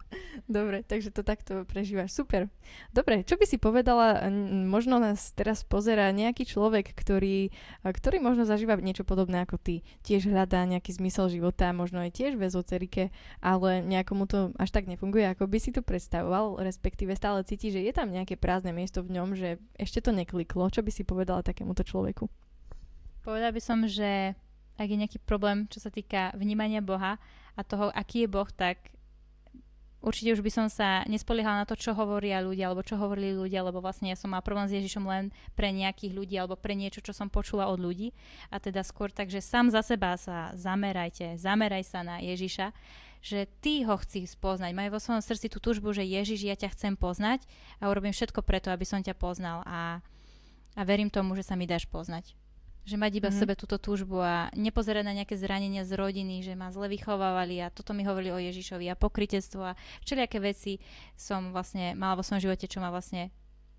dobre, takže to takto prežívaš. Super. Dobre, čo by si povedala, možno nás teraz pozerá nejaký človek, ktorý, ktorý možno zažíva niečo podobné ako ty. Tiež hľadá nejaký zmysel života, možno je tiež v ezoterike, ale nejakomu to až tak nefunguje, ako by si to predstavoval, respektíve stále cíti, že je tam nejaké prázdne miesto v ňom, že ešte to nekliklo. Čo by si povedala takémuto človeku? Povedala by som, že... ak je nejaký problém, čo sa týka vnímania Boha a toho, aký je Boh, tak určite už by som sa nespoliehala na to, čo hovoria ľudia, alebo čo hovorili ľudia, lebo vlastne ja som mala problém s Ježišom len pre nejakých ľudí, alebo pre niečo, čo som počula od ľudí. A teda skôr tak, že sám za seba sa zamerajte, zameraj sa na Ježiša, že ty ho chci spoznať. Maj vo svojom srdci tú túžbu, že Ježiš, ja ťa chcem poznať a urobím všetko preto, aby som ťa poznal a, a verím tomu, že sa mi dáš poznať. Že mať iba v sebe túto túžbu a nepozerať na nejaké zranenia z rodiny, že ma zle vychovávali a toto mi hovorili o Ježišovi a pokrytectvo a všelijaké veci som vlastne mala vo svojom živote, čo ma vlastne,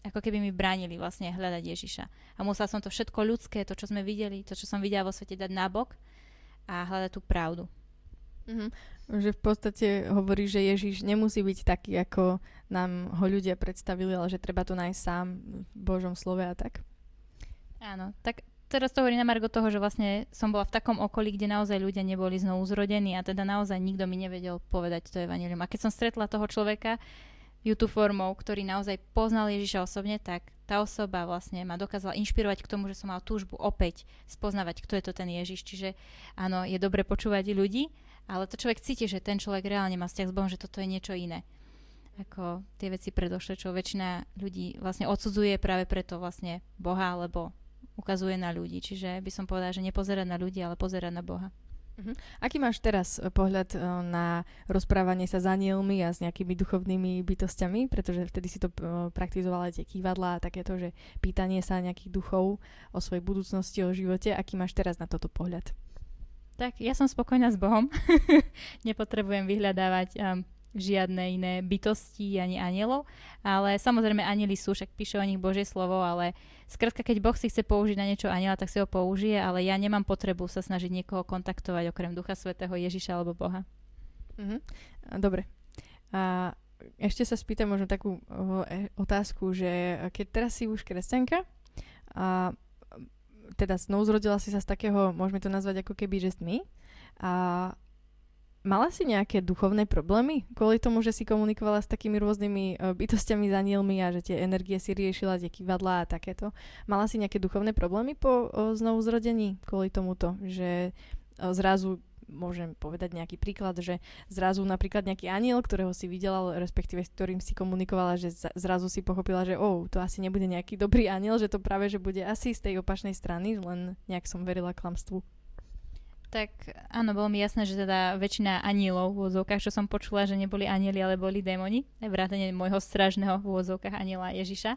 ako keby mi bránili vlastne hľadať Ježiša. A musela som to všetko ľudské, to, čo sme videli, to, čo som videla vo svete, dať nabok a hľadať tú pravdu. Mm-hmm. Že v podstate hovorí, že Ježiš nemusí byť taký, ako nám ho ľudia predstavili, ale že treba to nájsť sám v Božom slove a tak. Áno, tak teraz to hovorí na margo toho, že vlastne som bola v takom okolí, kde naozaj ľudia neboli znovu zrodení a teda naozaj nikto mi nevedel povedať to evanjelium. A keď som stretla toho človeka YouTube formou, ktorý naozaj poznal Ježiša osobne, tak tá osoba vlastne ma dokázala inšpirovať k tomu, že som mal túžbu opäť spoznavať, kto je to ten Ježiš. Čiže áno, je dobre počúvať ľudí, ale to človek cíti, že ten človek reálne má vzťah s Bohom, že toto je niečo iné. Ako tie veci predošle, čo väčšina ľudí vlastne odsudzuje práve preto vlastne Boha, lebo ukazuje na ľudí. Čiže by som povedala, že nepozerať na ľudí, ale pozerať na Boha. Uh-huh. Aký máš teraz pohľad na rozprávanie sa s anielmi a s nejakými duchovnými bytosťami? Pretože vtedy si to praktizovala tie kývadlá a takéto, že pýtanie sa nejakých duchov o svojej budúcnosti, o živote. Aký máš teraz na toto pohľad? Tak ja som spokojná s Bohom. Nepotrebujem vyhľadávať... Um, žiadne iné bytosti, ani anielov, ale samozrejme anieli sú, však píše o nich Božie slovo, ale skrátka, keď Boh si chce použiť na niečo aniela, tak si ho použije, ale ja nemám potrebu sa snažiť niekoho kontaktovať okrem Ducha Svätého, Ježiša alebo Boha. Mhm. Dobre. A ešte sa spýtam možno takú otázku, že keď teraz si už kresťanka a teda znovu zrodila si sa z takého, môžeme to nazvať ako keby, že tmy a mala si nejaké duchovné problémy kvôli tomu, že si komunikovala s takými rôznymi bytostiami s anielmi a že tie energie si riešila, tie kývadlá a takéto? Mala si nejaké duchovné problémy po o, znovuzrodení kvôli tomuto? Že o, zrazu, môžem povedať nejaký príklad, že zrazu napríklad nejaký aniel, ktorého si videla, respektíve s ktorým si komunikovala, že zrazu si pochopila, že oh, to asi nebude nejaký dobrý aniel, že to práve, že bude asi z tej opačnej strany, len nejak som verila klamstvu. Tak áno, bolo mi jasné, že teda väčšina anielov v úvodzovkách, čo som počula, že neboli anieli, ale boli démoni. Vrátane môjho strážneho v úvodzovkách aniela Ježiša.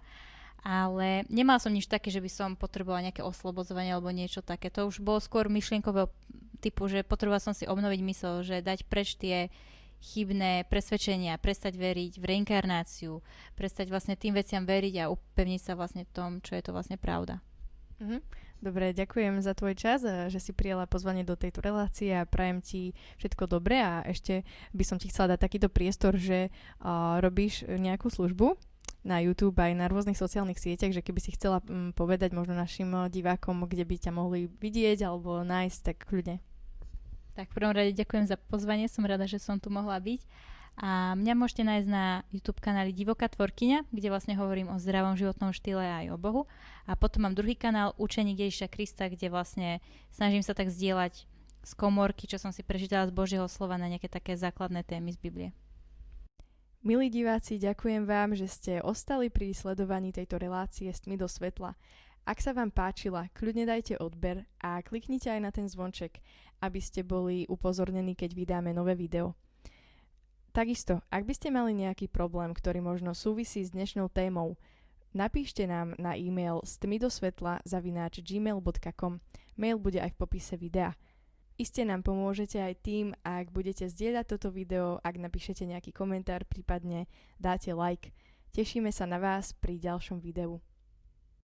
Ale nemal som nič také, že by som potrebovala nejaké oslobodzovanie alebo niečo také. To už bolo skôr myšlienkového typu, že potrebovala som si obnoviť myseľ, že dať preč tie chybné presvedčenia, prestať veriť v reinkarnáciu, prestať vlastne tým veciam veriť a upevniť sa vlastne v tom, čo je to vlastne pravda. Mhm. Dobre, ďakujem za tvoj čas, že si prijala pozvanie do tejto relácie a prajem ti všetko dobré a ešte by som ti chcela dať takýto priestor, že uh, robíš nejakú službu na YouTube aj na rôznych sociálnych sieťach, že keby si chcela um, povedať možno našim divákom, kde by ťa mohli vidieť alebo nájsť, tak kľudne. Tak v prvom rade ďakujem za pozvanie, som rada, že som tu mohla byť. A mňa môžete nájsť na YouTube kanáli Divoká Tvorkyňa, kde vlastne hovorím o zdravom životnom štýle aj o Bohu. A potom mám druhý kanál Učenie Ježiša Krista, kde vlastne snažím sa tak zdieľať z komórky, čo som si prečítala z Božieho slova na nejaké také základné témy z Biblie. Milí diváci, ďakujem vám, že ste ostali pri sledovaní tejto relácie s tmy do svetla. Ak sa vám páčila, kľudne dajte odber a kliknite aj na ten zvonček, aby ste boli upozornení, keď vydáme nové video. Takisto, ak by ste mali nejaký problém, ktorý možno súvisí s dnešnou témou, napíšte nám na e-mail stmydosvetla zavináč gmail bodka com. Mail bude aj v popise videa. Iste nám pomôžete aj tým, ak budete zdieľať toto video, ak napíšete nejaký komentár, prípadne dáte like. Tešíme sa na vás pri ďalšom videu.